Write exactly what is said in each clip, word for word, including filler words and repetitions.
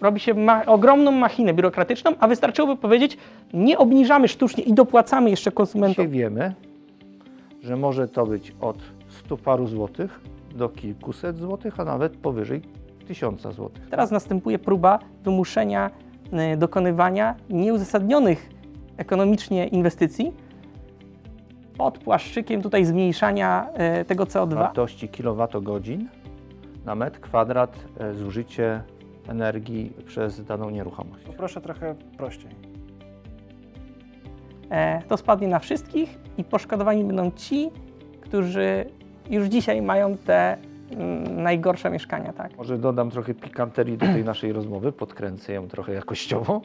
Robi się ma ogromną machinę biurokratyczną, a wystarczyłoby powiedzieć, nie obniżamy sztucznie i dopłacamy jeszcze konsumentom. Dzisiaj wiemy, że może to być od stu paru złotych do kilkuset złotych, a nawet powyżej tysiąca złotych. Teraz następuje próba wymuszenia y, dokonywania nieuzasadnionych ekonomicznie inwestycji pod płaszczykiem tutaj zmniejszania y, tego C O dwa. Wartości kilowatogodzin na metr kwadrat y, zużycie energii przez daną nieruchomość. Proszę trochę prościej. E, to spadnie na wszystkich i poszkodowani będą ci, którzy już dzisiaj mają te mm, najgorsze mieszkania. Tak? Może dodam trochę pikanterii do tej naszej rozmowy, podkręcę ją trochę jakościowo.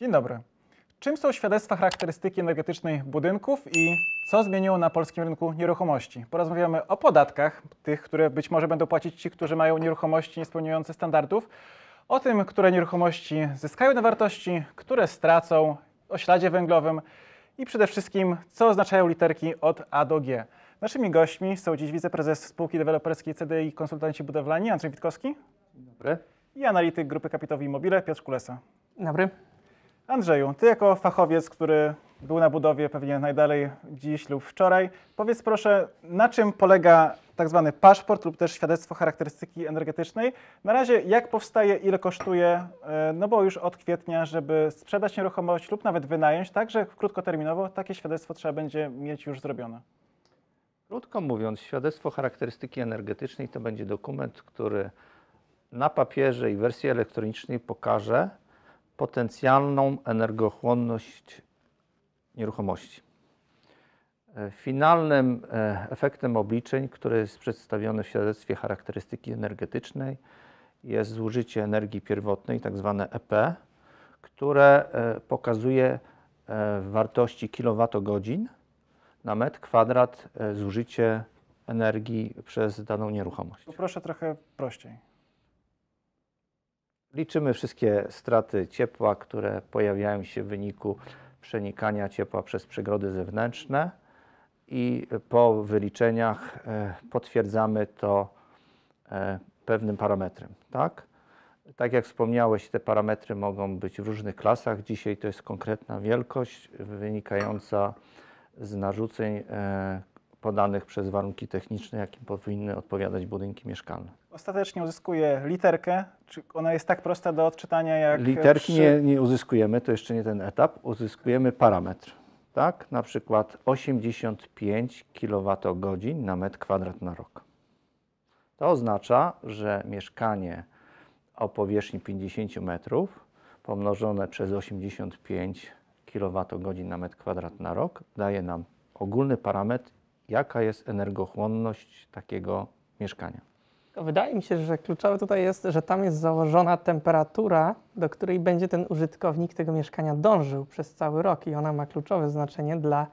Dzień dobry. Czym są świadectwa charakterystyki energetycznej budynków i co zmieniło na polskim rynku nieruchomości? Porozmawiamy o podatkach, tych, które być może będą płacić ci, którzy mają nieruchomości niespełniające standardów, o tym, które nieruchomości zyskają na wartości, które stracą, o śladzie węglowym i przede wszystkim, co oznaczają literki od A do G. Naszymi gośćmi są dziś wiceprezes spółki deweloperskiej C D I Konsultanci Budowlani Andrzej Witkowski. Dzień dobry. I analityk Grupy Kapitałowej Immobile Piotr Kulesa. Dzień dobry. Andrzeju, ty jako fachowiec, który był na budowie pewnie najdalej dziś lub wczoraj, powiedz proszę, na czym polega tak zwany paszport lub też świadectwo charakterystyki energetycznej? Na razie jak powstaje, ile kosztuje, no bo już od kwietnia, żeby sprzedać nieruchomość lub nawet wynająć, także krótkoterminowo takie świadectwo trzeba będzie mieć już zrobione. Krótko mówiąc, świadectwo charakterystyki energetycznej to będzie dokument, który na papierze i wersji elektronicznej pokaże potencjalną energochłonność nieruchomości. Finalnym efektem obliczeń, który jest przedstawiony w świadectwie charakterystyki energetycznej, jest zużycie energii pierwotnej, tak zwane E P, które pokazuje wartości kilowatogodzin na metr kwadrat zużycie energii przez daną nieruchomość. Proszę trochę prościej. Liczymy wszystkie straty ciepła, które pojawiają się w wyniku przenikania ciepła przez przegrody zewnętrzne i po wyliczeniach potwierdzamy to pewnym parametrem. Tak? Tak jak wspomniałeś, te parametry mogą być w różnych klasach. Dzisiaj to jest konkretna wielkość wynikająca z narzuceń podanych przez warunki techniczne, jakim powinny odpowiadać budynki mieszkalne. Ostatecznie uzyskuje literkę. Czy ona jest tak prosta do odczytania jak... Literki przy... nie, nie uzyskujemy, to jeszcze nie ten etap. Uzyskujemy parametr. Tak? Na przykład osiemdziesiąt pięć kilowatogodzin na metr kwadrat na rok. To oznacza, że mieszkanie o powierzchni pięćdziesięciu metrów pomnożone przez osiemdziesiąt pięć kilowatogodzin na metr kwadrat na rok daje nam ogólny parametr, jaka jest energochłonność takiego mieszkania. Wydaje mi się, że kluczowe tutaj jest, że tam jest założona temperatura, do której będzie ten użytkownik tego mieszkania dążył przez cały rok i ona ma kluczowe znaczenie dla,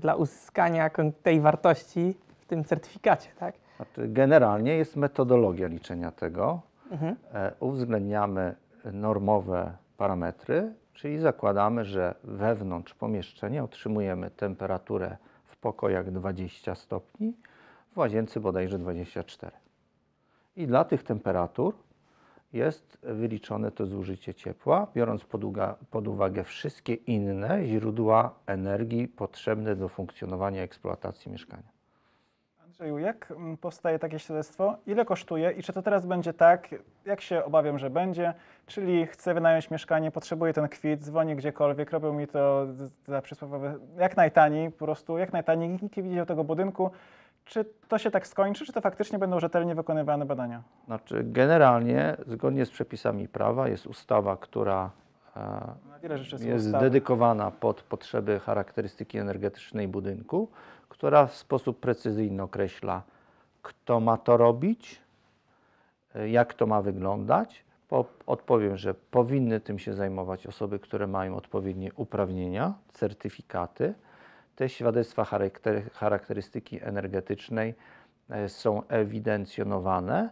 dla uzyskania tej wartości w tym certyfikacie. Tak? Znaczy, generalnie jest metodologia liczenia tego. Mhm. Uwzględniamy normowe parametry, czyli zakładamy, że wewnątrz pomieszczenia otrzymujemy temperaturę w pokojach dwadzieścia stopni, w łazience bodajże dwadzieścia cztery. I dla tych temperatur jest wyliczone to zużycie ciepła, biorąc pod, pod uwagę wszystkie inne źródła energii potrzebne do funkcjonowania eksploatacji mieszkania. Andrzeju, jak powstaje takie świadectwo? Ile kosztuje i czy to teraz będzie tak, jak się obawiam, że będzie? Czyli chcę wynająć mieszkanie, potrzebuję ten kwit, dzwonię gdziekolwiek, robią mi to za przysłowiowe jak najtaniej, po prostu jak najtaniej, nikt nie widział tego budynku. Czy to się tak skończy, czy to faktycznie będą rzetelnie wykonywane badania? Znaczy, generalnie, zgodnie z przepisami prawa, jest ustawa, która e, jest dedykowana pod potrzeby charakterystyki energetycznej budynku, która w sposób precyzyjny określa, kto ma to robić, jak to ma wyglądać. Po, odpowiem, że powinny tym się zajmować osoby, które mają odpowiednie uprawnienia, certyfikaty. Te świadectwa charakterystyki energetycznej są ewidencjonowane,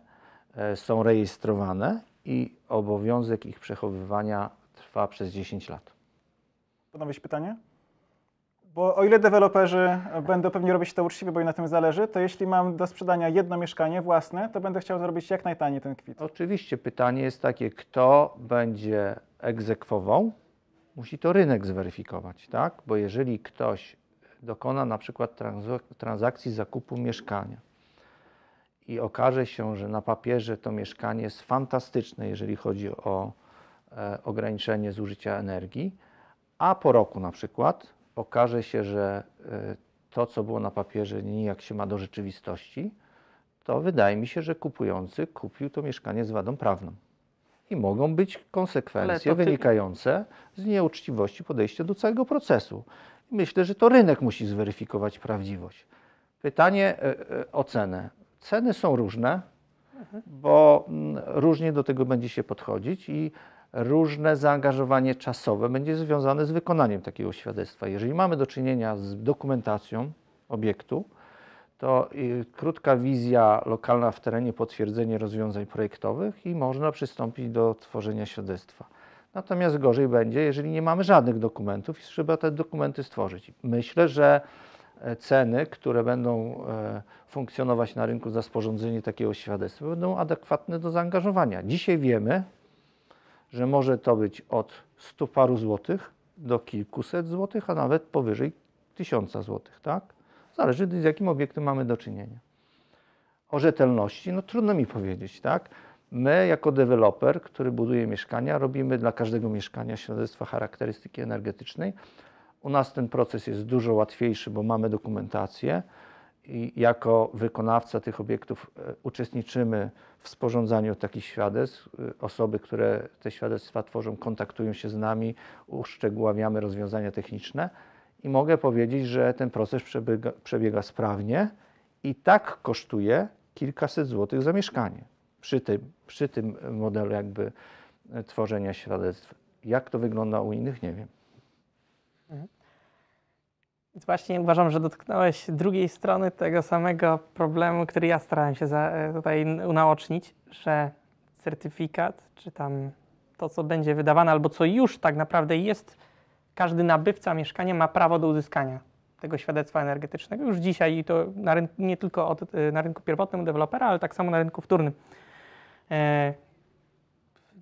są rejestrowane i obowiązek ich przechowywania trwa przez dziesięć lat. Ponowić pytanie? Bo o ile deweloperzy będą pewnie robić to uczciwie, bo im na tym zależy, to jeśli mam do sprzedania jedno mieszkanie własne, to będę chciał zrobić jak najtaniej ten kwit. Oczywiście pytanie jest takie, kto będzie egzekwował? Musi to rynek zweryfikować, tak? Bo jeżeli ktoś dokona na przykład transakcji zakupu mieszkania i okaże się, że na papierze to mieszkanie jest fantastyczne, jeżeli chodzi o e, ograniczenie zużycia energii, a po roku na przykład okaże się, że to, co było na papierze, nijak się ma do rzeczywistości, to wydaje mi się, że kupujący kupił to mieszkanie z wadą prawną. I mogą być konsekwencje ty... wynikające z nieuczciwości podejścia do całego procesu. I myślę, że to rynek musi zweryfikować prawdziwość. Pytanie o cenę. Ceny są różne, mhm. bo różnie do tego będzie się podchodzić i różne zaangażowanie czasowe będzie związane z wykonaniem takiego świadectwa. Jeżeli mamy do czynienia z dokumentacją obiektu, to krótka wizja lokalna w terenie, potwierdzenie rozwiązań projektowych i można przystąpić do tworzenia świadectwa. Natomiast gorzej będzie, jeżeli nie mamy żadnych dokumentów i trzeba te dokumenty stworzyć. Myślę, że ceny, które będą funkcjonować na rynku za sporządzenie takiego świadectwa, będą adekwatne do zaangażowania. Dzisiaj wiemy, że może to być od stu paru złotych do kilkuset złotych, a nawet powyżej tysiąca złotych, tak? Zależy, z jakim obiektem mamy do czynienia. O rzetelności, no trudno mi powiedzieć, tak? My jako deweloper, który buduje mieszkania, robimy dla każdego mieszkania świadectwa charakterystyki energetycznej. U nas ten proces jest dużo łatwiejszy, bo mamy dokumentację i jako wykonawca tych obiektów uczestniczymy w sporządzaniu takich świadectw. Osoby, które te świadectwa tworzą, kontaktują się z nami, uszczegóławiamy rozwiązania techniczne i mogę powiedzieć, że ten proces przebiega, przebiega sprawnie i tak kosztuje kilkaset złotych za mieszkanie przy tym, przy tym modelu jakby tworzenia świadectw. Jak to wygląda u innych, nie wiem. Mhm. Właśnie uważam, że dotknąłeś drugiej strony tego samego problemu, który ja starałem się za, tutaj unaocznić, że certyfikat, czy tam to, co będzie wydawane, albo co już tak naprawdę jest, każdy nabywca mieszkania ma prawo do uzyskania tego świadectwa energetycznego. Już dzisiaj i to na rynku, nie tylko od, na rynku pierwotnym dewelopera, ale tak samo na rynku wtórnym.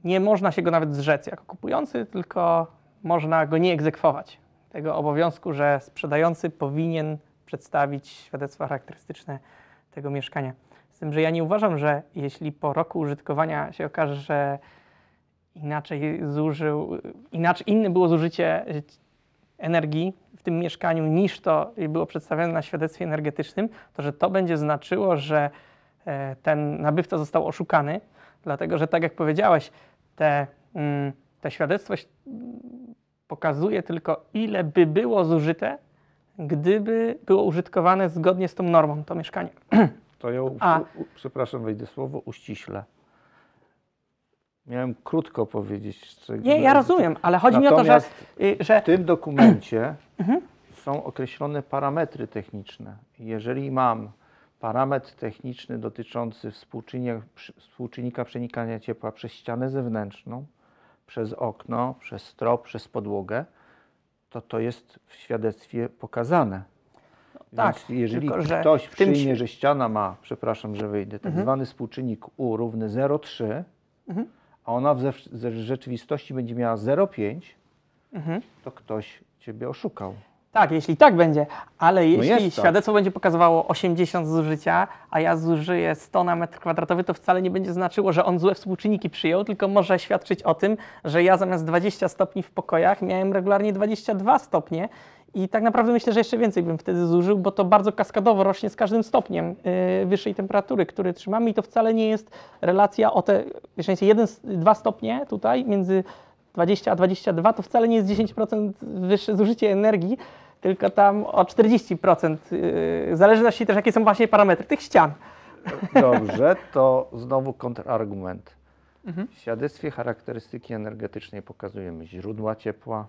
Nie można się go nawet zrzec jako kupujący, tylko można go nie egzekwować. Tego obowiązku, że sprzedający powinien przedstawić świadectwa charakterystyczne tego mieszkania. Z tym, że ja nie uważam, że jeśli po roku użytkowania się okaże, że inaczej zużył, inaczej, inne było zużycie energii w tym mieszkaniu niż to było przedstawione na świadectwie energetycznym, to że to będzie znaczyło, że ten nabywca został oszukany, dlatego że tak jak powiedziałeś, te, te świadectwo pokazuje tylko, ile by było zużyte, gdyby było użytkowane zgodnie z tą normą to mieszkanie. To ja, A... przepraszam, wejdę słowo, uściśle. Miałem krótko powiedzieć. Że... Nie, ja rozumiem, ale chodzi Natomiast mi o to, że... że... w tym dokumencie są określone parametry techniczne. Jeżeli mam parametr techniczny dotyczący współczynnika, współczynnika przenikania ciepła przez ścianę zewnętrzną, przez okno, przez strop, przez podłogę, to to jest w świadectwie pokazane. No tak, więc jeżeli tylko, ktoś przyjmie, tym... że ściana ma, przepraszam, że wyjdę, tak mhm. zwany współczynnik U równy zero przecinek trzy, mhm. a ona w rzeczywistości będzie miała zero przecinek pięć, mhm. to ktoś ciebie oszukał. Tak, jeśli tak będzie, ale jeśli no świadectwo tak. będzie pokazywało osiemdziesiąt zużycia, a ja zużyję sto na metr kwadratowy, to wcale nie będzie znaczyło, że on złe współczynniki przyjął, tylko może świadczyć o tym, że ja zamiast dwudziestu stopni w pokojach miałem regularnie dwadzieścia dwa stopnie i tak naprawdę myślę, że jeszcze więcej bym wtedy zużył, bo to bardzo kaskadowo rośnie z każdym stopniem yy, wyższej temperatury, który trzymamy i to wcale nie jest relacja o te, wiesz, jeden dwa stopnie tutaj między dwudziestoma a dwudziestoma dwoma, to wcale nie jest dziesięć procent wyższe zużycie energii, tylko tam o czterdzieści procent, w zależności też jakie są właśnie parametry tych ścian. Dobrze, to znowu kontrargument. Mhm. W świadectwie charakterystyki energetycznej pokazujemy źródła ciepła,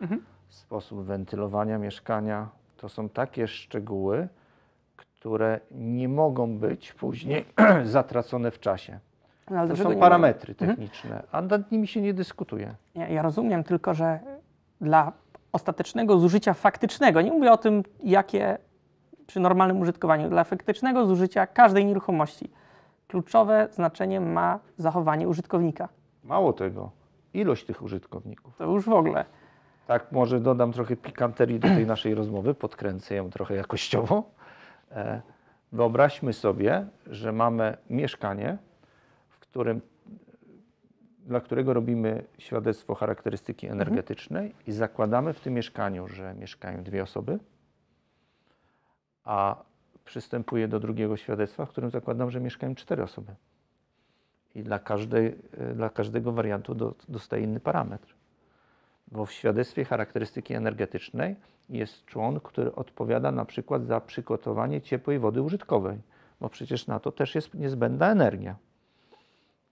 mhm. sposób wentylowania mieszkania. To są takie szczegóły, które nie mogą być później zatracone w czasie. No, to są parametry mogę... techniczne, mhm. a nad nimi się nie dyskutuje. Ja, ja rozumiem, tylko że dla ostatecznego zużycia faktycznego, nie mówię o tym, jakie przy normalnym użytkowaniu, dla faktycznego zużycia każdej nieruchomości kluczowe znaczenie ma zachowanie użytkownika. Mało tego, ilość tych użytkowników. To już w ogóle. Tak, może dodam trochę pikanterii do tej naszej rozmowy, podkręcę ją trochę jakościowo. Wyobraźmy sobie, że mamy mieszkanie, w którym, dla którego robimy świadectwo charakterystyki energetycznej mhm. i zakładamy w tym mieszkaniu, że mieszkają dwie osoby, a przystępuję do drugiego świadectwa, w którym zakładam, że mieszkają cztery osoby. I dla, każdej, dla każdego wariantu do, dostaję inny parametr. Bo w świadectwie charakterystyki energetycznej jest człon, który odpowiada na przykład za przygotowanie ciepłej wody użytkowej, bo przecież na to też jest niezbędna energia.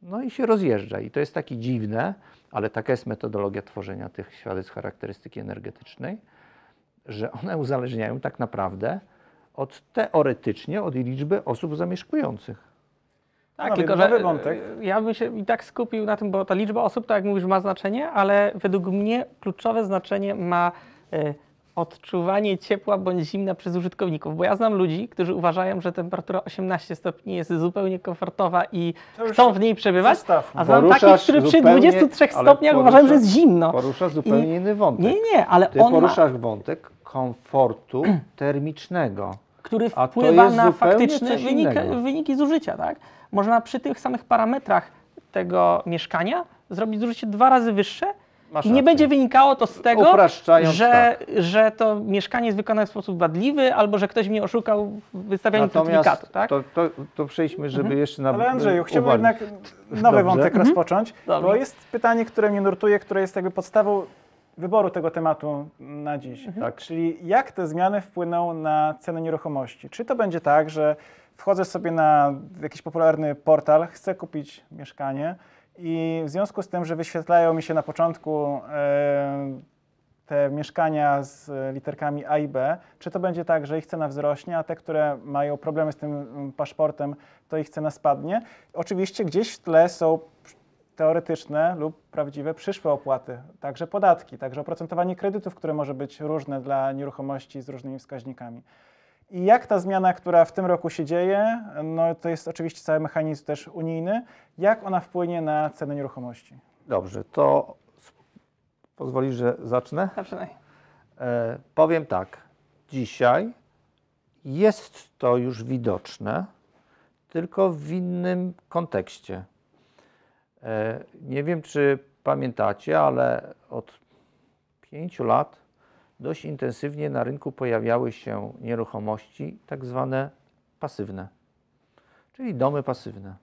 No i się rozjeżdża. I to jest takie dziwne, ale taka jest metodologia tworzenia tych świadectw charakterystyki energetycznej, że one uzależniają tak naprawdę od teoretycznie od liczby osób zamieszkujących. Tak, no, tylko że wątek. Ja bym się i tak skupił na tym, bo ta liczba osób, tak jak mówisz, ma znaczenie, ale według mnie kluczowe znaczenie ma y, odczuwanie ciepła bądź zimna przez użytkowników. Bo ja znam ludzi, którzy uważają, że temperatura osiemnaście stopni jest zupełnie komfortowa i chcą w niej przebywać, a znam takich, którzy przy dwudziestu trzech stopniach uważają, że jest zimno. Poruszasz zupełnie I, inny wątek. Nie, nie, ale Ty on poruszasz ma... wątek komfortu termicznego. Który wpływa na faktyczne wyniki, wyniki zużycia, tak? Można przy tych samych parametrach tego mieszkania zrobić zużycie dwa razy wyższe Masz i nie rację. będzie wynikało to z tego, że, tak. że to mieszkanie jest wykonane w sposób wadliwy albo że ktoś mnie oszukał w wystawianiu certyfikatu. Tak? To, to, to przejdźmy, żeby mhm. jeszcze na... Ale Andrzeju, chciałbym jednak nowy Dobrze. wątek mhm. rozpocząć, Dobrze. bo jest pytanie, które mnie nurtuje, które jest jakby podstawą wyboru tego tematu na dziś. Mhm. Tak. Czyli jak te zmiany wpłyną na cenę nieruchomości? Czy to będzie tak, że wchodzę sobie na jakiś popularny portal, chcę kupić mieszkanie i w związku z tym, że wyświetlają mi się na początku y, te mieszkania z literkami A i B, czy to będzie tak, że ich cena wzrośnie, a te, które mają problemy z tym paszportem, to ich cena spadnie? Oczywiście gdzieś w tle są teoretyczne lub prawdziwe przyszłe opłaty, także podatki, także oprocentowanie kredytów, które może być różne dla nieruchomości z różnymi wskaźnikami. I jak ta zmiana, która w tym roku się dzieje, no to jest oczywiście cały mechanizm też unijny, jak ona wpłynie na ceny nieruchomości? Dobrze, to pozwolisz, że zacznę? Zacznę. E, powiem tak, dzisiaj jest to już widoczne, tylko w innym kontekście. Nie wiem, czy pamiętacie, ale od pięciu lat dość intensywnie na rynku pojawiały się nieruchomości tak zwane pasywne, czyli domy pasywne.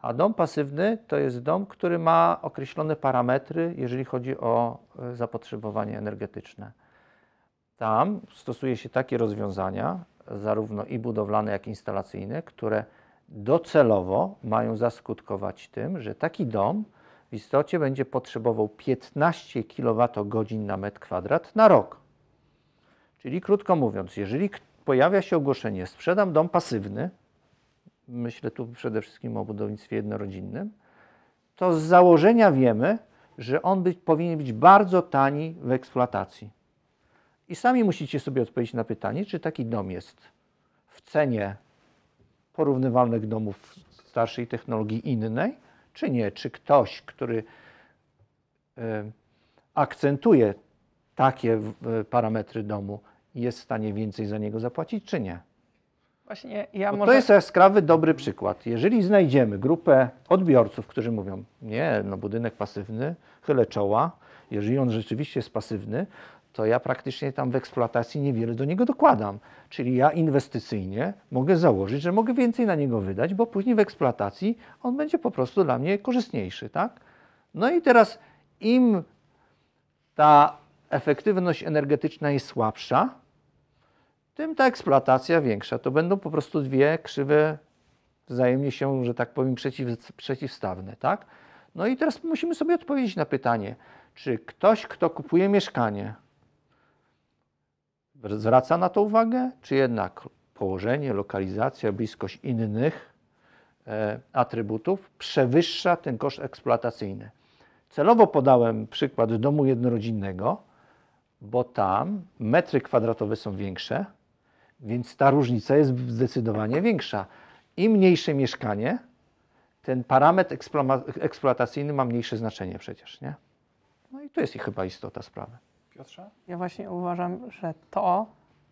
A dom pasywny to jest dom, który ma określone parametry, jeżeli chodzi o zapotrzebowanie energetyczne. Tam stosuje się takie rozwiązania, zarówno i budowlane, jak i instalacyjne, które docelowo mają zaskutkować tym, że taki dom w istocie będzie potrzebował piętnaście kilowatogodzin na metr kwadrat na rok. Czyli krótko mówiąc, jeżeli pojawia się ogłoszenie sprzedam dom pasywny, myślę tu przede wszystkim o budownictwie jednorodzinnym, to z założenia wiemy, że on być, powinien być bardzo tani w eksploatacji. I sami musicie sobie odpowiedzieć na pytanie, czy taki dom jest w cenie porównywalnych domów starszej technologii innej, czy nie? Czy ktoś, który y, akcentuje takie y, parametry domu, jest w stanie więcej za niego zapłacić, czy nie? Właśnie ja może... To jest jaskrawy dobry przykład. Jeżeli znajdziemy grupę odbiorców, którzy mówią, nie, no budynek pasywny, chylę czoła, jeżeli on rzeczywiście jest pasywny, to ja praktycznie tam w eksploatacji niewiele do niego dokładam. Czyli ja inwestycyjnie mogę założyć, że mogę więcej na niego wydać, bo później w eksploatacji on będzie po prostu dla mnie korzystniejszy, tak? No i teraz im ta efektywność energetyczna jest słabsza, tym ta eksploatacja większa. To będą po prostu dwie krzywe wzajemnie się, że tak powiem, przeciw, przeciwstawne, tak? No i teraz musimy sobie odpowiedzieć na pytanie, czy ktoś, kto kupuje mieszkanie, zwraca na to uwagę, czy jednak położenie, lokalizacja, bliskość innych e, atrybutów przewyższa ten koszt eksploatacyjny. Celowo podałem przykład domu jednorodzinnego, bo tam metry kwadratowe są większe, więc ta różnica jest zdecydowanie większa. Im mniejsze mieszkanie, ten parametr eksploatacyjny ma mniejsze znaczenie przecież, nie? No i to jest chyba istota sprawy. Piotrze? Ja właśnie uważam, że to,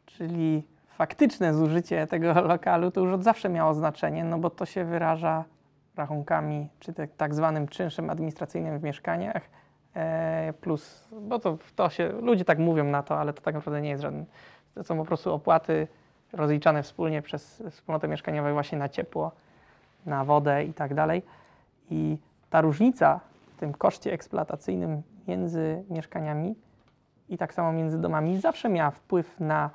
czyli faktyczne zużycie tego lokalu, to już od zawsze miało znaczenie, no bo to się wyraża rachunkami, czy tak zwanym czynszem administracyjnym w mieszkaniach, e, plus, bo to, to się, ludzie tak mówią na to, ale to tak naprawdę nie jest żaden, to są po prostu opłaty rozliczane wspólnie przez wspólnotę mieszkaniową właśnie na ciepło, na wodę i tak dalej. I ta różnica w tym koszcie eksploatacyjnym między mieszkaniami i tak samo między domami zawsze miała wpływ na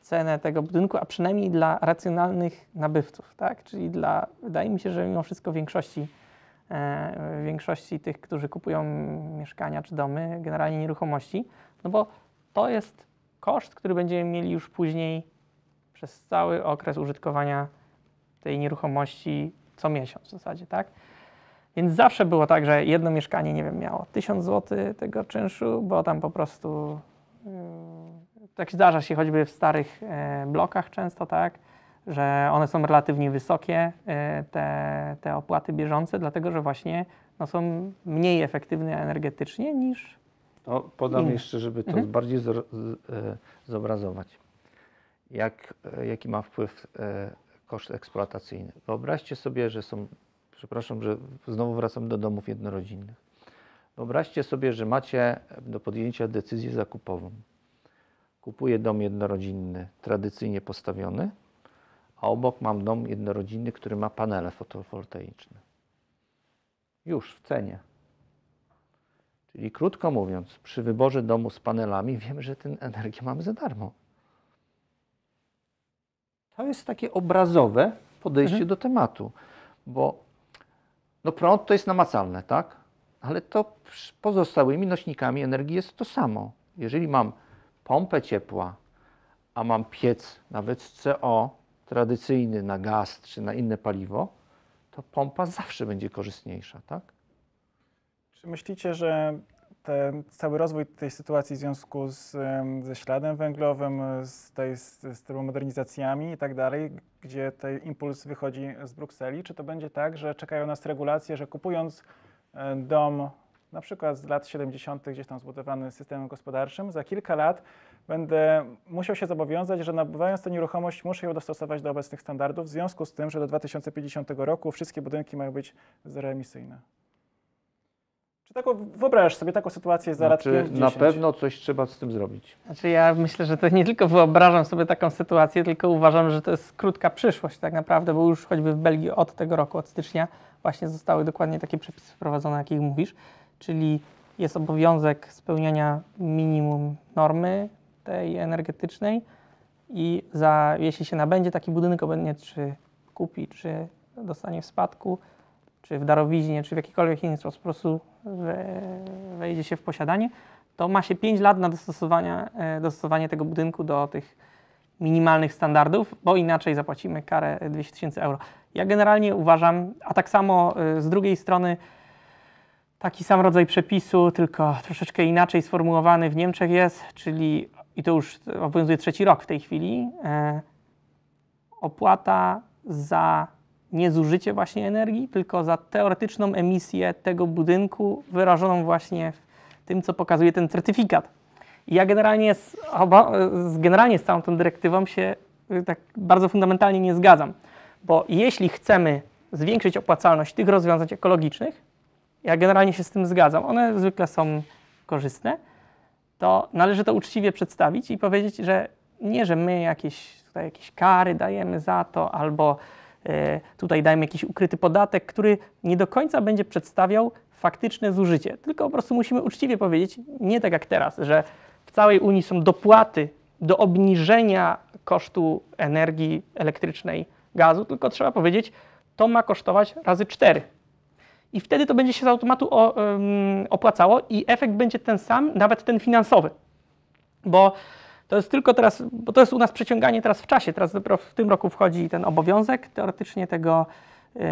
cenę tego budynku, a przynajmniej dla racjonalnych nabywców, tak? Czyli dla, wydaje mi się, że mimo wszystko większości, e, większości tych, którzy kupują mieszkania czy domy, generalnie nieruchomości, no bo to jest koszt, który będziemy mieli już później przez cały okres użytkowania tej nieruchomości co miesiąc w zasadzie, tak? Więc zawsze było tak, że jedno mieszkanie, nie wiem, miało tysiąc złotych tego czynszu, bo tam po prostu yy, tak zdarza się choćby w starych e, blokach często, tak, że one są relatywnie wysokie, e, te, te opłaty bieżące, dlatego że właśnie no, są mniej efektywne energetycznie niż to podam inne. Jeszcze, żeby to mhm. bardziej z, z, e, zobrazować. Jak, e, jaki ma wpływ e, koszt eksploatacyjny? Wyobraźcie sobie, że są, przepraszam, że znowu wracam do domów jednorodzinnych. Wyobraźcie sobie, że macie do podjęcia decyzję zakupową. Kupuję dom jednorodzinny, tradycyjnie postawiony, a obok mam dom jednorodzinny, który ma panele fotowoltaiczne. Już w cenie. Czyli krótko mówiąc, przy wyborze domu z panelami wiem, że tę energię mamy za darmo. To jest takie obrazowe podejście mhm. do tematu, bo no prąd to jest namacalne, tak? Ale to z pozostałymi nośnikami energii jest to samo. Jeżeli mam pompę ciepła, a mam piec nawet z C O tradycyjny na gaz czy na inne paliwo, to pompa zawsze będzie korzystniejsza, tak? Czy myślicie, że ten cały rozwój tej sytuacji w związku z, ze śladem węglowym, z, tej, z, z termomodernizacjami i tak dalej, gdzie ten impuls wychodzi z Brukseli, czy to będzie tak, że czekają nas regulacje, że kupując dom na przykład z lat siedemdziesiątych, gdzieś tam zbudowany systemem gospodarczym, za kilka lat będę musiał się zobowiązać, że nabywając tę nieruchomość muszę ją dostosować do obecnych standardów, w związku z tym, że do dwa tysiące pięćdziesiątego roku wszystkie budynki mają być zeroemisyjne? Czy taką, wyobrażasz sobie taką sytuację za znaczy, lat pięć dziesięć? Na pewno coś trzeba z tym zrobić. Znaczy ja myślę, że to nie tylko wyobrażam sobie taką sytuację, tylko uważam, że to jest krótka przyszłość tak naprawdę, bo już choćby w Belgii od tego roku, od stycznia właśnie zostały dokładnie takie przepisy wprowadzone, jakich mówisz, czyli jest obowiązek spełniania minimum normy tej energetycznej i za, jeśli się nabędzie taki budynek, obojętnie czy kupi, czy dostanie w spadku, czy w darowiźnie, czy w jakikolwiek inny sposób po prostu wejdzie się w posiadanie, to ma się pięć lat na dostosowanie tego budynku do tych minimalnych standardów, bo inaczej zapłacimy karę dwieście tysięcy euro. Ja generalnie uważam, a tak samo z drugiej strony, taki sam rodzaj przepisu, tylko troszeczkę inaczej sformułowany w Niemczech jest, czyli, i to już obowiązuje trzeci rok w tej chwili, opłata za nie zużycie właśnie energii, tylko za teoretyczną emisję tego budynku wyrażoną właśnie w tym, co pokazuje ten certyfikat. I ja generalnie z, oba, generalnie z całą tą dyrektywą się tak bardzo fundamentalnie nie zgadzam, bo jeśli chcemy zwiększyć opłacalność tych rozwiązań ekologicznych, ja generalnie się z tym zgadzam, one zwykle są korzystne, to należy to uczciwie przedstawić i powiedzieć, że nie, że my jakieś, tutaj jakieś kary dajemy za to, albo tutaj dajmy jakiś ukryty podatek, który nie do końca będzie przedstawiał faktyczne zużycie. Tylko po prostu musimy uczciwie powiedzieć, nie tak jak teraz, że w całej Unii są dopłaty do obniżenia kosztu energii elektrycznej, gazu, tylko trzeba powiedzieć, to ma kosztować razy cztery. I wtedy to będzie się z automatu opłacało i efekt będzie ten sam, nawet ten finansowy. Bo to jest tylko teraz, bo to jest u nas przeciąganie teraz w czasie, teraz dopiero w tym roku wchodzi ten obowiązek teoretycznie tego yy,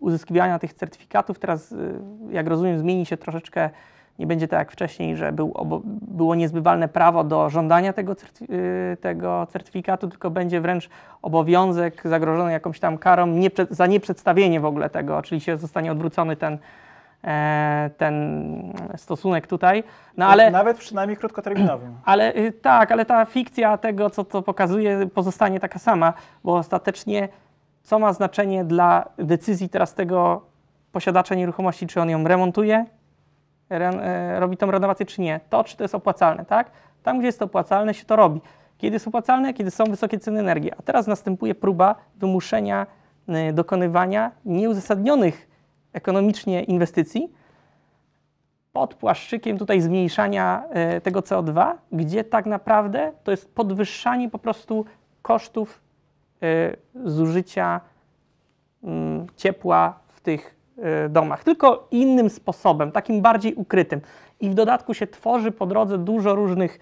uzyskiwania tych certyfikatów. Teraz, yy, jak rozumiem, zmieni się troszeczkę Nie będzie tak jak wcześniej, że był, było niezbywalne prawo do żądania tego, tego certyfikatu, tylko będzie wręcz obowiązek zagrożony jakąś tam karą nie, za nieprzedstawienie w ogóle tego, czyli się zostanie odwrócony ten, ten stosunek tutaj. No, ale, nawet przynajmniej krótkoterminowym. Ale tak, ale ta fikcja tego, co to pokazuje, pozostanie taka sama, bo ostatecznie co ma znaczenie dla decyzji teraz tego posiadacza nieruchomości, czy on ją remontuje, robi tą renowację, czy nie. To, czy to jest opłacalne, tak? Tam, gdzie jest to opłacalne, się to robi. Kiedy jest opłacalne? Kiedy są wysokie ceny energii. A teraz następuje próba wymuszenia y, dokonywania nieuzasadnionych ekonomicznie inwestycji pod płaszczykiem tutaj zmniejszania y, tego C O dwa, gdzie tak naprawdę to jest podwyższanie po prostu kosztów y, zużycia y, ciepła w tych domach, tylko innym sposobem, takim bardziej ukrytym. I w dodatku się tworzy po drodze dużo różnych,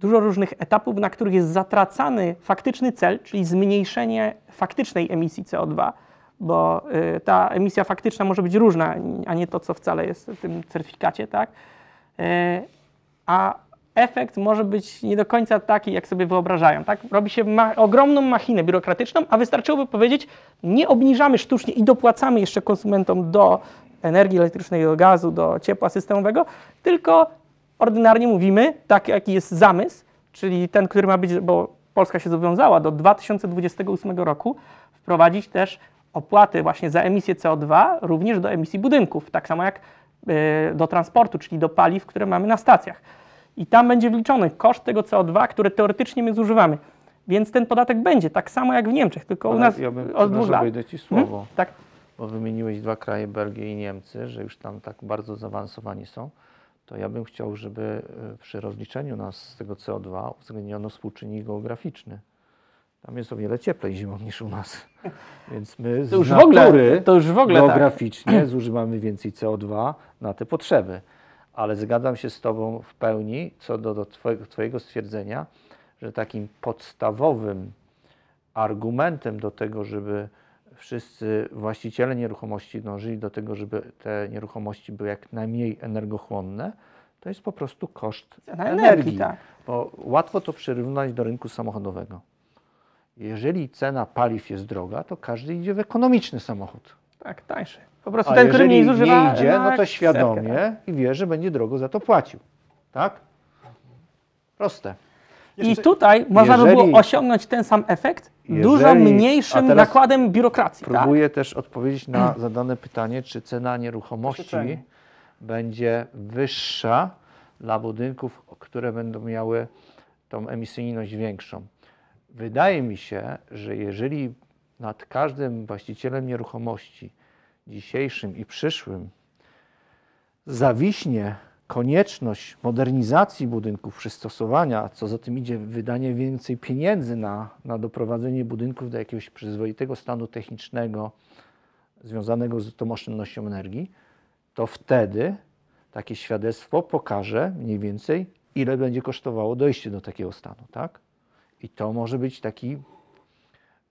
dużo różnych etapów, na których jest zatracany faktyczny cel, czyli zmniejszenie faktycznej emisji C O dwa, bo y, ta emisja faktyczna może być różna, a nie to, co wcale jest w tym certyfikacie, tak? Y, a efekt może być nie do końca taki, jak sobie wyobrażają, tak? Robi się ma ogromną machinę biurokratyczną, a wystarczyłoby powiedzieć, nie obniżamy sztucznie i dopłacamy jeszcze konsumentom do energii elektrycznej, do gazu, do ciepła systemowego, tylko ordynarnie mówimy, tak jaki jest zamysł, czyli ten, który ma być, bo Polska się zobowiązała do dwa tysiące dwudziestego ósmego roku wprowadzić też opłaty właśnie za emisję C O dwa również do emisji budynków, tak samo jak yy, do transportu, czyli do paliw, które mamy na stacjach. I tam będzie wliczony koszt tego C O dwa, które teoretycznie my zużywamy. Więc ten podatek będzie, tak samo jak w Niemczech, tylko u nas ja bym, od dwóch lat. Wejdę ci słowo, hmm? Tak. Bo wymieniłeś dwa kraje, Belgię i Niemcy, że już tam tak bardzo zaawansowani są, to ja bym chciał, żeby przy rozliczeniu nas z tego C O dwa uwzględniono współczynnik geograficzny. Tam jest o wiele cieplej zimą niż u nas. Więc my z to już natury w ogóle, to już w ogóle geograficznie tak. Zużywamy więcej C O dwa na te potrzeby. Ale zgadzam się z Tobą w pełni co do, do twojego, twojego stwierdzenia, że takim podstawowym argumentem do tego, żeby wszyscy właściciele nieruchomości dążyli do tego, żeby te nieruchomości były jak najmniej energochłonne, to jest po prostu koszt energii. energii tak. Bo łatwo to przyrównać do rynku samochodowego. Jeżeli cena paliw jest droga, to każdy idzie w ekonomiczny samochód. Tak, tańszy. Po prostu a ten, który mniej zużywa, nie idzie, no to świadomie setkę, tak? I wie, że będzie drogo za to płacił. Tak? Proste. I tutaj jeżeli, można by było osiągnąć ten sam efekt jeżeli, dużo mniejszym nakładem biurokracji. Próbuję tak? też odpowiedzieć na zadane pytanie, czy cena nieruchomości będzie wyższa dla budynków, które będą miały tą emisyjność większą. Wydaje mi się, że jeżeli nad każdym właścicielem nieruchomości dzisiejszym i przyszłym zawiśnie konieczność modernizacji budynków, przystosowania, co za tym idzie wydanie więcej pieniędzy na, na doprowadzenie budynków do jakiegoś przyzwoitego stanu techniczną związanego z tą oszczędnością energii, to wtedy takie świadectwo pokaże mniej więcej, ile będzie kosztowało dojście do takiego stanu, tak? I to może być taki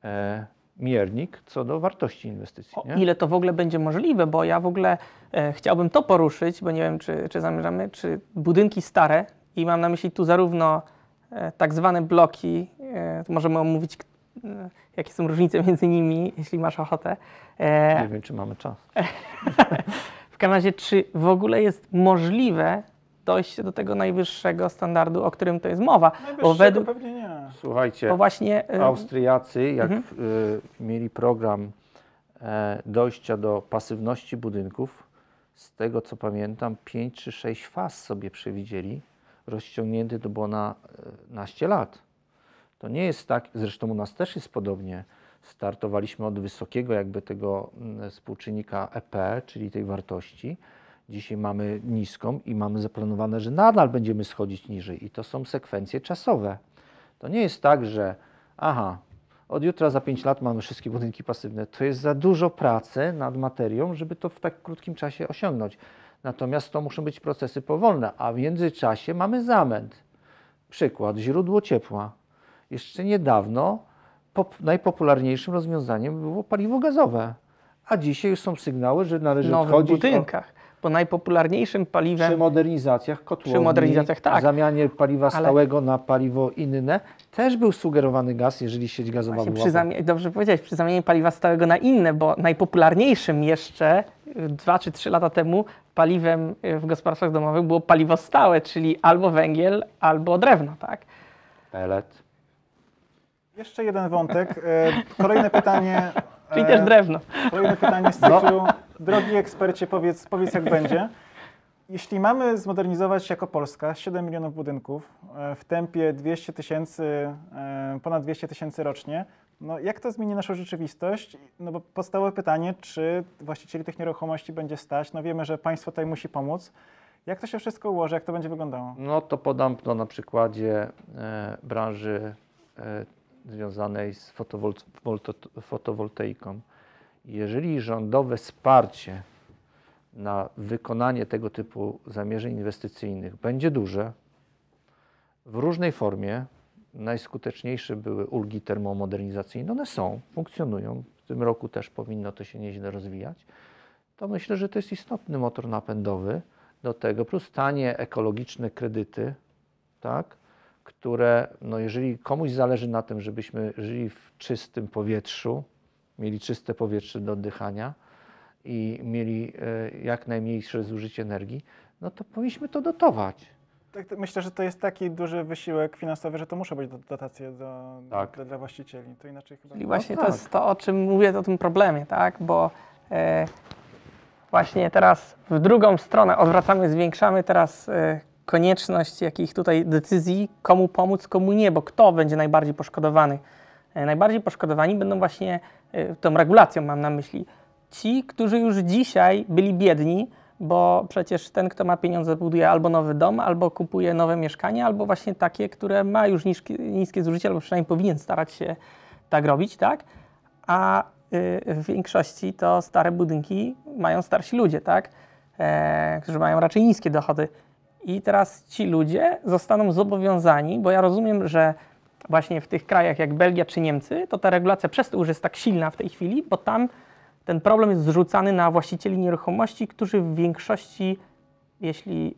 e, miernik co do wartości inwestycji. O, nie? Ile to w ogóle będzie możliwe, bo ja w ogóle e, chciałbym to poruszyć, bo nie wiem, czy, czy zamierzamy, czy budynki stare i mam na myśli tu zarówno e, tak zwane bloki, e, możemy omówić e, jakie są różnice między nimi, jeśli masz ochotę. E, nie wiem, czy mamy czas. W każdym razie, czy w ogóle jest możliwe dojście do tego najwyższego standardu, o którym to jest mowa. Najwyższego według... pewnie nie. Słuchajcie, bo właśnie, yy... Austriacy jak yy. Yy, mieli program yy, dojścia do pasywności budynków, z tego co pamiętam pięć czy sześć faz sobie przewidzieli, rozciągnięty to było na naście lat. To nie jest tak, zresztą u nas też jest podobnie, startowaliśmy od wysokiego jakby tego yy, współczynnika E P, czyli tej wartości. Dzisiaj mamy niską i mamy zaplanowane, że nadal będziemy schodzić niżej i to są sekwencje czasowe. To nie jest tak, że aha, od jutra za pięć lat mamy wszystkie budynki pasywne. To jest za dużo pracy nad materią, żeby to w tak krótkim czasie osiągnąć. Natomiast to muszą być procesy powolne, a w międzyczasie mamy zamęt. Przykład, źródło ciepła. Jeszcze niedawno najpopularniejszym rozwiązaniem było paliwo gazowe, a dzisiaj już są sygnały, że należy odchodzić... W budynkach. bo najpopularniejszym paliwem... Przy modernizacjach kotłowni, przy modernizacjach, tak. zamianie paliwa ale... stałego na paliwo inne, też był sugerowany gaz, jeżeli sieć gazowa Właśnie była... Przy zami... Dobrze powiedziałeś, przy zamianie paliwa stałego na inne, bo najpopularniejszym jeszcze dwa czy trzy lata temu paliwem w gospodarstwach domowych było paliwo stałe, czyli albo węgiel, albo drewno, tak? Pelet. Jeszcze jeden wątek. Kolejne pytanie... Czyli też drewno. Kolejne pytanie z cyklu. No. Drogi ekspercie, powiedz, powiedz jak będzie. Jeśli mamy zmodernizować jako Polska siedem milionów budynków w tempie dwieście tysięcy, ponad dwieście tysięcy rocznie, no jak to zmieni naszą rzeczywistość? No bo podstawowe pytanie, czy właścicieli tych nieruchomości będzie stać? No wiemy, że państwo tutaj musi pomóc. Jak to się wszystko ułoży? Jak to będzie wyglądało? No to podam to na przykładzie e, branży e, związanej z fotowoltaiką. Jeżeli rządowe wsparcie na wykonanie tego typu zamierzeń inwestycyjnych będzie duże, w różnej formie, najskuteczniejsze były ulgi termomodernizacyjne, one są, funkcjonują, w tym roku też powinno to się nieźle rozwijać, to myślę, że to jest istotny motor napędowy do tego, plus tanie ekologiczne kredyty, tak? które, no jeżeli komuś zależy na tym, żebyśmy żyli w czystym powietrzu, mieli czyste powietrze do oddychania i mieli y, jak najmniejsze zużycie energii, no to powinniśmy to dotować. Tak, to myślę, że to jest taki duży wysiłek finansowy, że to muszą być dotacje do, tak. do, do, dla właścicieli. To inaczej chyba... I właśnie no, to tak. jest to, o czym mówię, o tym problemie, tak? Bo y, właśnie teraz w drugą stronę odwracamy, zwiększamy teraz... Y, konieczność jakich tutaj decyzji, komu pomóc, komu nie, bo kto będzie najbardziej poszkodowany. Najbardziej poszkodowani będą właśnie tą regulacją, mam na myśli, ci, którzy już dzisiaj byli biedni, bo przecież ten, kto ma pieniądze, buduje albo nowy dom, albo kupuje nowe mieszkanie, albo właśnie takie, które ma już niskie, niskie zużycie, albo przynajmniej powinien starać się tak robić, tak? A w większości to stare budynki mają starsi ludzie, tak? E, którzy mają raczej niskie dochody. I teraz ci ludzie zostaną zobowiązani, bo ja rozumiem, że właśnie w tych krajach jak Belgia czy Niemcy, to ta regulacja przez to już jest tak silna w tej chwili, bo tam ten problem jest zrzucany na właścicieli nieruchomości, którzy w większości, jeśli,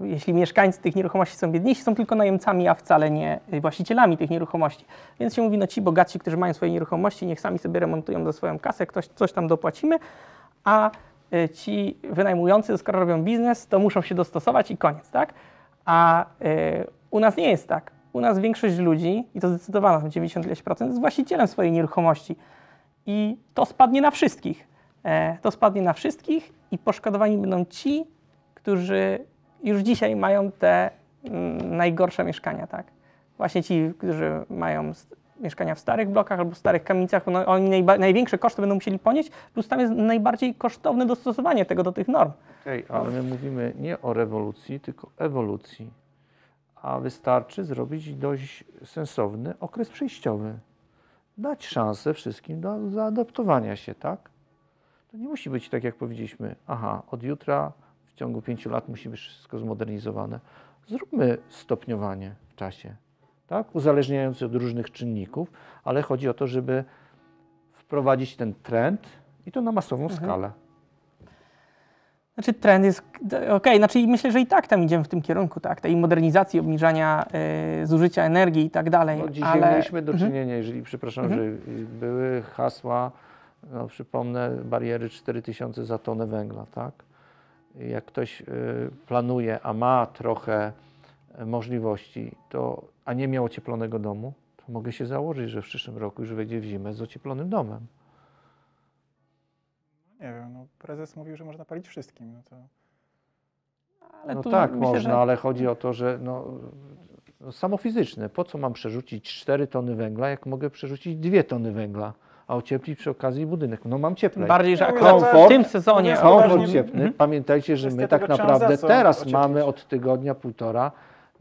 jeśli mieszkańcy tych nieruchomości są biedniejsi, są tylko najemcami, a wcale nie właścicielami tych nieruchomości. Więc się mówi, no ci bogaci, którzy mają swoje nieruchomości, niech sami sobie remontują za swoją kasę, ktoś, coś tam dopłacimy, a... ci wynajmujący, skoro robią biznes, to muszą się dostosować i koniec, tak? A y, u nas nie jest tak. U nas większość ludzi, i to zdecydowana, dziewięćdziesiąt procent jest właścicielem swojej nieruchomości. I to spadnie na wszystkich. E, to spadnie na wszystkich i poszkodowani będą ci, którzy już dzisiaj mają te mm, najgorsze mieszkania, tak? Właśnie ci, którzy mają... mieszkania w starych blokach albo w starych kamienicach, no, oni najba, największe koszty będą musieli ponieść, plus tam jest najbardziej kosztowne dostosowanie tego do tych norm. Okej, okay, ale my mówimy nie o rewolucji, tylko ewolucji, a wystarczy zrobić dość sensowny okres przejściowy. Dać szansę wszystkim do zaadaptowania się, tak? To nie musi być tak, jak powiedzieliśmy, aha, od jutra w ciągu pięciu lat musi być wszystko zmodernizowane. Zróbmy stopniowanie w czasie. Tak? Uzależniający od różnych czynników, ale chodzi o to, żeby wprowadzić ten trend i to na masową mhm. skalę. Znaczy trend jest, okej, okay, znaczy myślę, że i tak tam idziemy w tym kierunku, tak, tej modernizacji, obniżania y, zużycia energii i tak dalej. No, dzisiaj ale... mieliśmy do czynienia, mhm. jeżeli, przepraszam, mhm. że były hasła, no, przypomnę, bariery cztery tysiące za tonę węgla, tak? Jak ktoś y, planuje, a ma trochę możliwości, to a nie miał ocieplonego domu, to mogę się założyć, że w przyszłym roku już wejdzie w zimę z ocieplonym domem. Nie wiem, no prezes mówił, że można palić wszystkim. No, to... ale no tak, myślę, można, że... ale chodzi o to, że no, no, samo fizyczne. Po co mam przerzucić cztery tony węgla, jak mogę przerzucić dwie tony węgla, a ocieplić przy okazji budynek? No mam cieplej. Bardziej, że komfort, w tym sezonie. Komfort cieplny. Mhm. Pamiętajcie, że my tak naprawdę teraz ocieplić. Mamy od tygodnia, półtora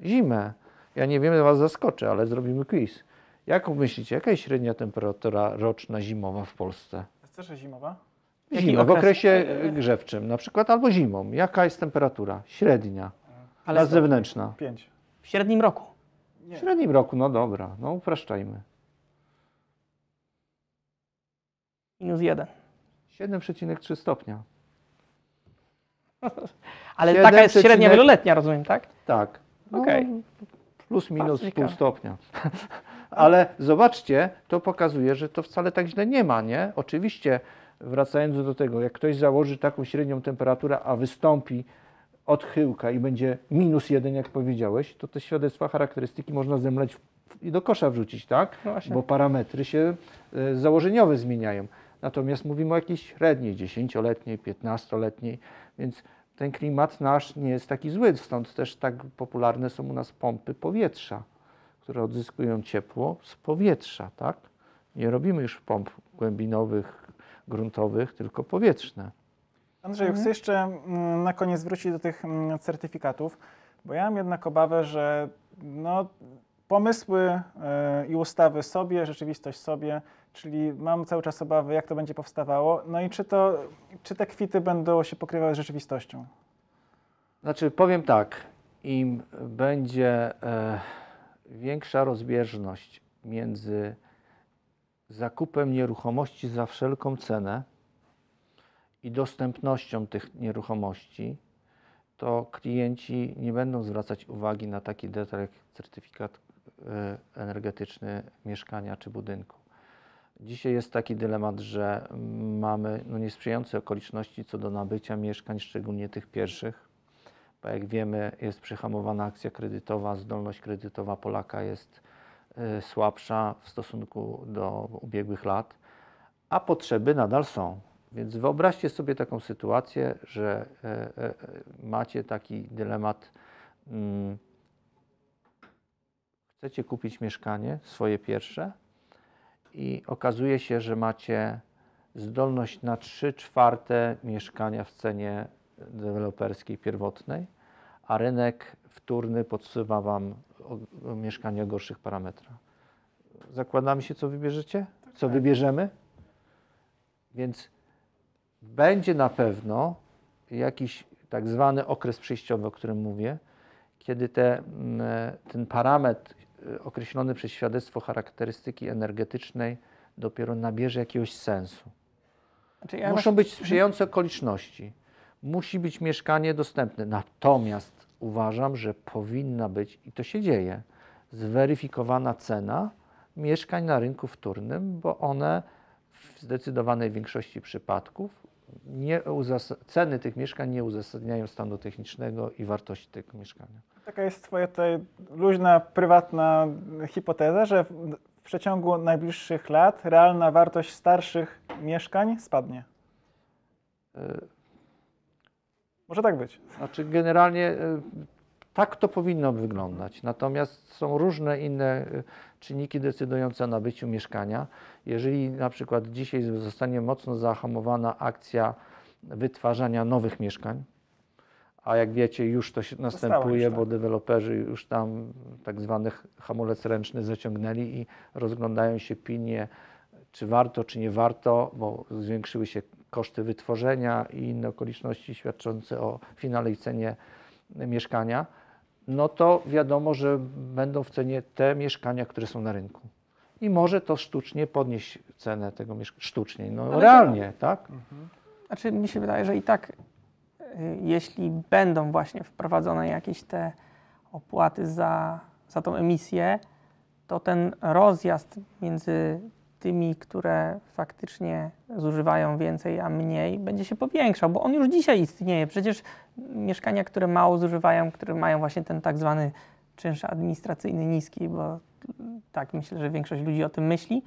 zimę. Ja nie wiem, was zaskoczę, ale zrobimy quiz. Jak myślicie, jaka jest średnia temperatura roczna zimowa w Polsce? Też zimowa? Zima, w okresie grzewczym na przykład, albo zimą. Jaka jest temperatura średnia, ale zewnętrzna? pięć. W średnim roku? Nie. W średnim roku, no dobra, no upraszczajmy. minus jeden. siedem przecinek trzy stopnia. Ale siedem, taka jest średnia wieloletnia, rozumiem, tak? Tak. No, okay. Plus minus Patrzyka. pół stopnia. Ale zobaczcie, to pokazuje, że to wcale tak źle nie ma, nie? Oczywiście, wracając do tego, jak ktoś założy taką średnią temperaturę, a wystąpi odchyłka i będzie minus jeden, jak powiedziałeś, to te świadectwa charakterystyki można zemleć i do kosza wrzucić, tak? No bo parametry się y, założeniowe zmieniają. Natomiast mówimy o jakiejś średniej, dziesięcioletniej, piętnastoletniej, więc ten klimat nasz nie jest taki zły, stąd też tak popularne są u nas pompy powietrza, które odzyskują ciepło z powietrza, tak? Nie robimy już pomp głębinowych, gruntowych, tylko powietrzne. Andrzeju, mhm. chcę jeszcze na koniec wrócić do tych certyfikatów, bo ja mam jednak obawę, że no, pomysły i ustawy sobie, rzeczywistość sobie, czyli mam cały czas obawy, jak to będzie powstawało, no i czy, to, czy te kwity będą się pokrywały z rzeczywistością? Znaczy, powiem tak, im będzie e, większa rozbieżność między zakupem nieruchomości za wszelką cenę i dostępnością tych nieruchomości, to klienci nie będą zwracać uwagi na taki detal jak certyfikat energetyczny mieszkania czy budynku. Dzisiaj jest taki dylemat, że mamy no, niesprzyjające okoliczności co do nabycia mieszkań, szczególnie tych pierwszych, bo jak wiemy, jest przyhamowana akcja kredytowa, zdolność kredytowa Polaka jest y, słabsza w stosunku do ubiegłych lat, a potrzeby nadal są. Więc wyobraźcie sobie taką sytuację, że y, y, macie taki dylemat, y, chcecie kupić mieszkanie, swoje pierwsze, i okazuje się, że macie zdolność na trzy czwarte mieszkania w cenie deweloperskiej pierwotnej, a rynek wtórny podsuwa wam mieszkanie o gorszych parametrach. Zakładamy się, co wybierzecie? Co wybierzemy? Więc będzie na pewno jakiś tak zwany okres przejściowy, o którym mówię, kiedy te, ten parametr określony przez świadectwo charakterystyki energetycznej dopiero nabierze jakiegoś sensu. Znaczy ja Muszą właśnie... być sprzyjające okoliczności. Musi być mieszkanie dostępne. Natomiast uważam, że powinna być, i to się dzieje, zweryfikowana cena mieszkań na rynku wtórnym, bo one w zdecydowanej większości przypadków nie ceny tych mieszkań nie uzasadniają stanu technicznego i wartości tego mieszkania. Taka jest twoja tutaj luźna, prywatna hipoteza, że w przeciągu najbliższych lat realna wartość starszych mieszkań spadnie. Y Może tak być. Znaczy generalnie y tak to powinno wyglądać. Natomiast są różne inne czynniki decydujące o nabyciu mieszkania. Jeżeli na przykład dzisiaj zostanie mocno zahamowana akcja wytwarzania nowych mieszkań, a jak wiecie, już to się następuje, już, tak? Bo deweloperzy już tam tak zwany hamulec ręczny zaciągnęli i rozglądają się pilnie, czy warto, czy nie warto, bo zwiększyły się koszty wytworzenia i inne okoliczności świadczące o finale i cenie mieszkania, no to wiadomo, że będą w cenie te mieszkania, które są na rynku. I może to sztucznie podnieść cenę tego mieszkania. Sztucznie, no ale realnie, to... tak? Mhm. Znaczy, mi się wydaje, że i tak, y, jeśli będą właśnie wprowadzone jakieś te opłaty za, za tą emisję, to ten rozjazd między tymi, które faktycznie zużywają więcej, a mniej, będzie się powiększał, bo on już dzisiaj istnieje. Przecież mieszkania, które mało zużywają, które mają właśnie ten tak zwany czynsz administracyjny niski, bo tak myślę, że większość ludzi o tym myśli,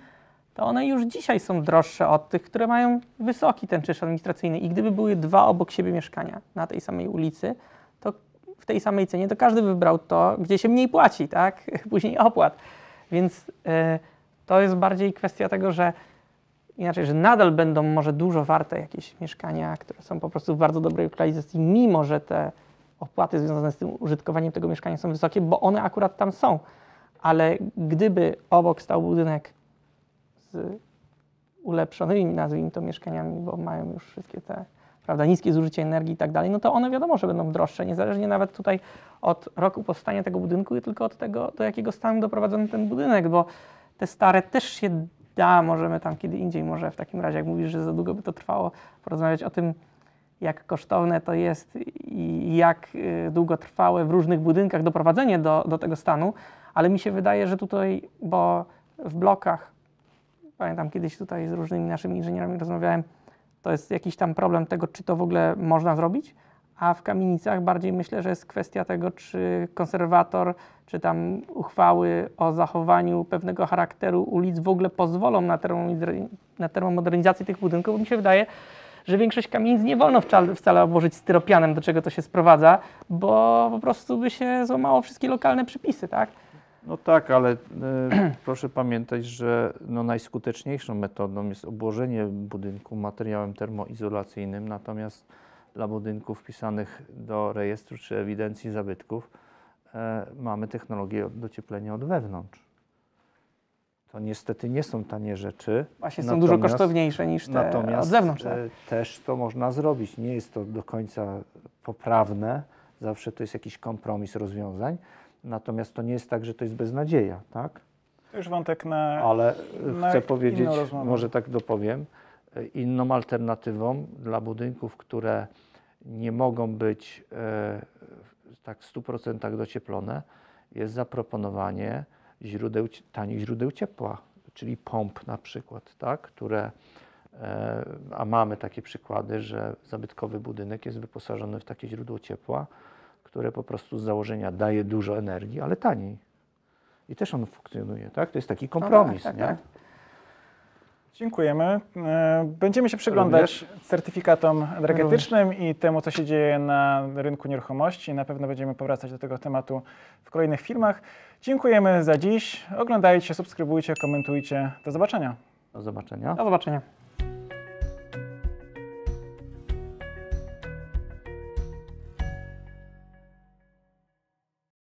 to one już dzisiaj są droższe od tych, które mają wysoki ten czynsz administracyjny. I gdyby były dwa obok siebie mieszkania na tej samej ulicy, to w tej samej cenie, to każdy by wybrał to, gdzie się mniej płaci, tak? Później opłat. Więc yy, to jest bardziej kwestia tego, że inaczej, że nadal będą może dużo warte jakieś mieszkania, które są po prostu w bardzo dobrej lokalizacji, mimo że te opłaty związane z tym użytkowaniem tego mieszkania są wysokie, bo one akurat tam są. Ale gdyby obok stał budynek z ulepszonymi, nazwijmy to, mieszkaniami, bo mają już wszystkie te, prawda, niskie zużycie energii i tak dalej, no to one wiadomo, że będą droższe, niezależnie nawet tutaj od roku powstania tego budynku, tylko od tego, do jakiego stanu doprowadzony ten budynek, bo te stare też się da, możemy tam kiedy indziej, może w takim razie, jak mówisz, że za długo by to trwało, porozmawiać o tym, jak kosztowne to jest i jak długotrwałe w różnych budynkach doprowadzenie do, do tego stanu, ale mi się wydaje, że tutaj, bo w blokach, pamiętam kiedyś tutaj z różnymi naszymi inżynierami rozmawiałem, to jest jakiś tam problem tego, czy to w ogóle można zrobić, a w kamienicach bardziej myślę, że jest kwestia tego, czy konserwator, czy tam uchwały o zachowaniu pewnego charakteru ulic w ogóle pozwolą na, na termomodernizację tych budynków, bo mi się wydaje, że większość kamienic nie wolno wcale obłożyć styropianem, do czego to się sprowadza, bo po prostu by się złamało wszystkie lokalne przepisy, tak? No tak, ale y, proszę pamiętać, że no, najskuteczniejszą metodą jest obłożenie budynku materiałem termoizolacyjnym, natomiast dla budynków wpisanych do rejestru czy ewidencji zabytków y, mamy technologię docieplenia od wewnątrz. To niestety nie są tanie rzeczy. Właśnie są dużo kosztowniejsze niż te natomiast od zewnątrz. Y, też to można zrobić. Nie jest to do końca poprawne. Zawsze to jest jakiś kompromis rozwiązań. Natomiast to nie jest tak, że to jest beznadzieja, tak? To już wątek na ale na chcę powiedzieć, może tak dopowiem, inną alternatywą dla budynków, które nie mogą być e, tak w stu procentach docieplone, jest zaproponowanie źródeł, tanich źródeł ciepła, czyli pomp na przykład, tak? Które, e, a mamy takie przykłady, że zabytkowy budynek jest wyposażony w takie źródło ciepła, które po prostu z założenia daje dużo energii, ale taniej. I też on funkcjonuje, tak? To jest taki kompromis, no tak, tak, nie? Tak. Dziękujemy. Będziemy się przyglądać również certyfikatom energetycznym również i temu, co się dzieje na rynku nieruchomości. Na pewno będziemy powracać do tego tematu w kolejnych filmach. Dziękujemy za dziś. Oglądajcie, subskrybujcie, komentujcie. Do zobaczenia. Do zobaczenia. Do zobaczenia.